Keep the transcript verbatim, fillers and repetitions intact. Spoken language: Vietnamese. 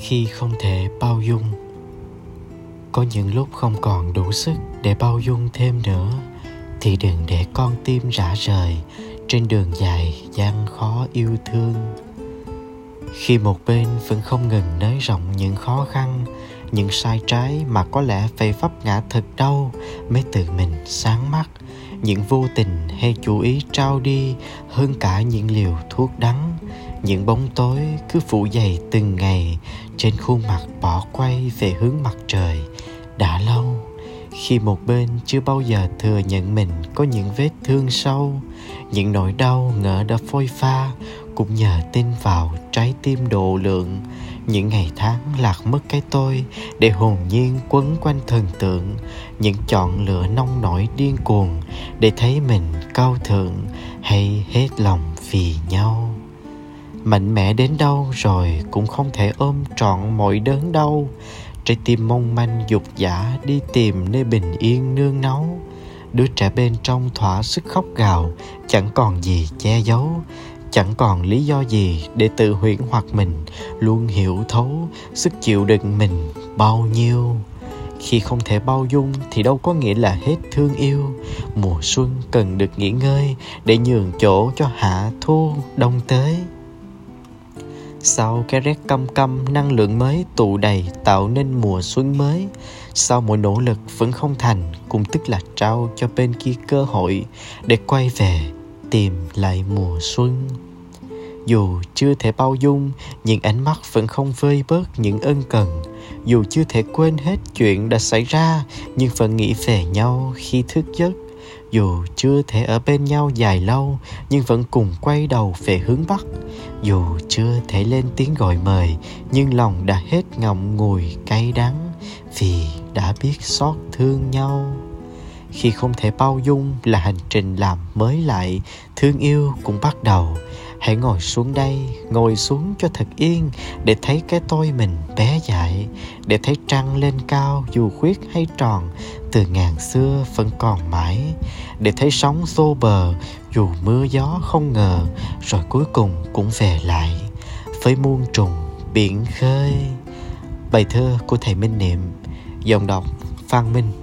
khi không thể bao dung. Có những lúc không còn đủ sức để bao dung thêm nữa, thì đừng để con tim rã rời trên đường dài gian khó yêu thương. Khi một bên vẫn không ngừng nới rộng những khó khăn, những sai trái mà có lẽ phải vấp ngã thật đau mới tự mình sáng mắt, những vô tình hay chủ ý trao đi hơn cả những liều thuốc đắng, những bóng tối cứ phủ dày từng ngày trên khuôn mặt bỏ quay về hướng mặt trời đã lâu. Khi một bên chưa bao giờ thừa nhận mình có những vết thương sâu, những nỗi đau ngỡ đã phôi pha cũng nhờ tin vào trái tim độ lượng, những ngày tháng lạc mất cái tôi để hồn nhiên quấn quanh thần tượng, những chọn lựa nông nổi điên cuồng để thấy mình cao thượng hay hết lòng vì nhau. Mạnh mẽ đến đâu rồi cũng không thể ôm trọn mọi đớn đau, trái tim mong manh dục dã đi tìm nơi bình yên nương náu. Đứa trẻ bên trong thỏa sức khóc gào, chẳng còn gì che giấu, chẳng còn lý do gì để tự huyễn hoặc mình luôn hiểu thấu sức chịu đựng mình bao nhiêu. Khi không thể bao dung thì đâu có nghĩa là hết thương yêu. Mùa xuân cần được nghỉ ngơi để nhường chỗ cho hạ thu đông tới. Sau cái rét căm căm, năng lượng mới tụ đầy tạo nên mùa xuân mới. Sau mỗi nỗ lực vẫn không thành, cũng tức là trao cho bên kia cơ hội để quay về tìm lại mùa xuân. Dù chưa thể bao dung, nhưng ánh mắt vẫn không vơi bớt những ân cần. Dù chưa thể quên hết chuyện đã xảy ra, nhưng vẫn nghĩ về nhau khi thức giấc. Dù chưa thể ở bên nhau dài lâu, nhưng vẫn cùng quay đầu về hướng Bắc. Dù chưa thể lên tiếng gọi mời, nhưng lòng đã hết ngậm ngùi cay đắng vì đã biết xót thương nhau. Khi không thể bao dung là hành trình làm mới lại, thương yêu cũng bắt đầu. Hãy ngồi xuống đây, ngồi xuống cho thật yên để thấy cái tôi mình bé dại, để thấy trăng lên cao dù khuyết hay tròn từ ngàn xưa vẫn còn mãi, để thấy sóng xô bờ dù mưa gió không ngờ rồi cuối cùng cũng về lại với muôn trùng biển khơi. Bài thơ của thầy Minh Niệm, giọng đọc Phan Minh.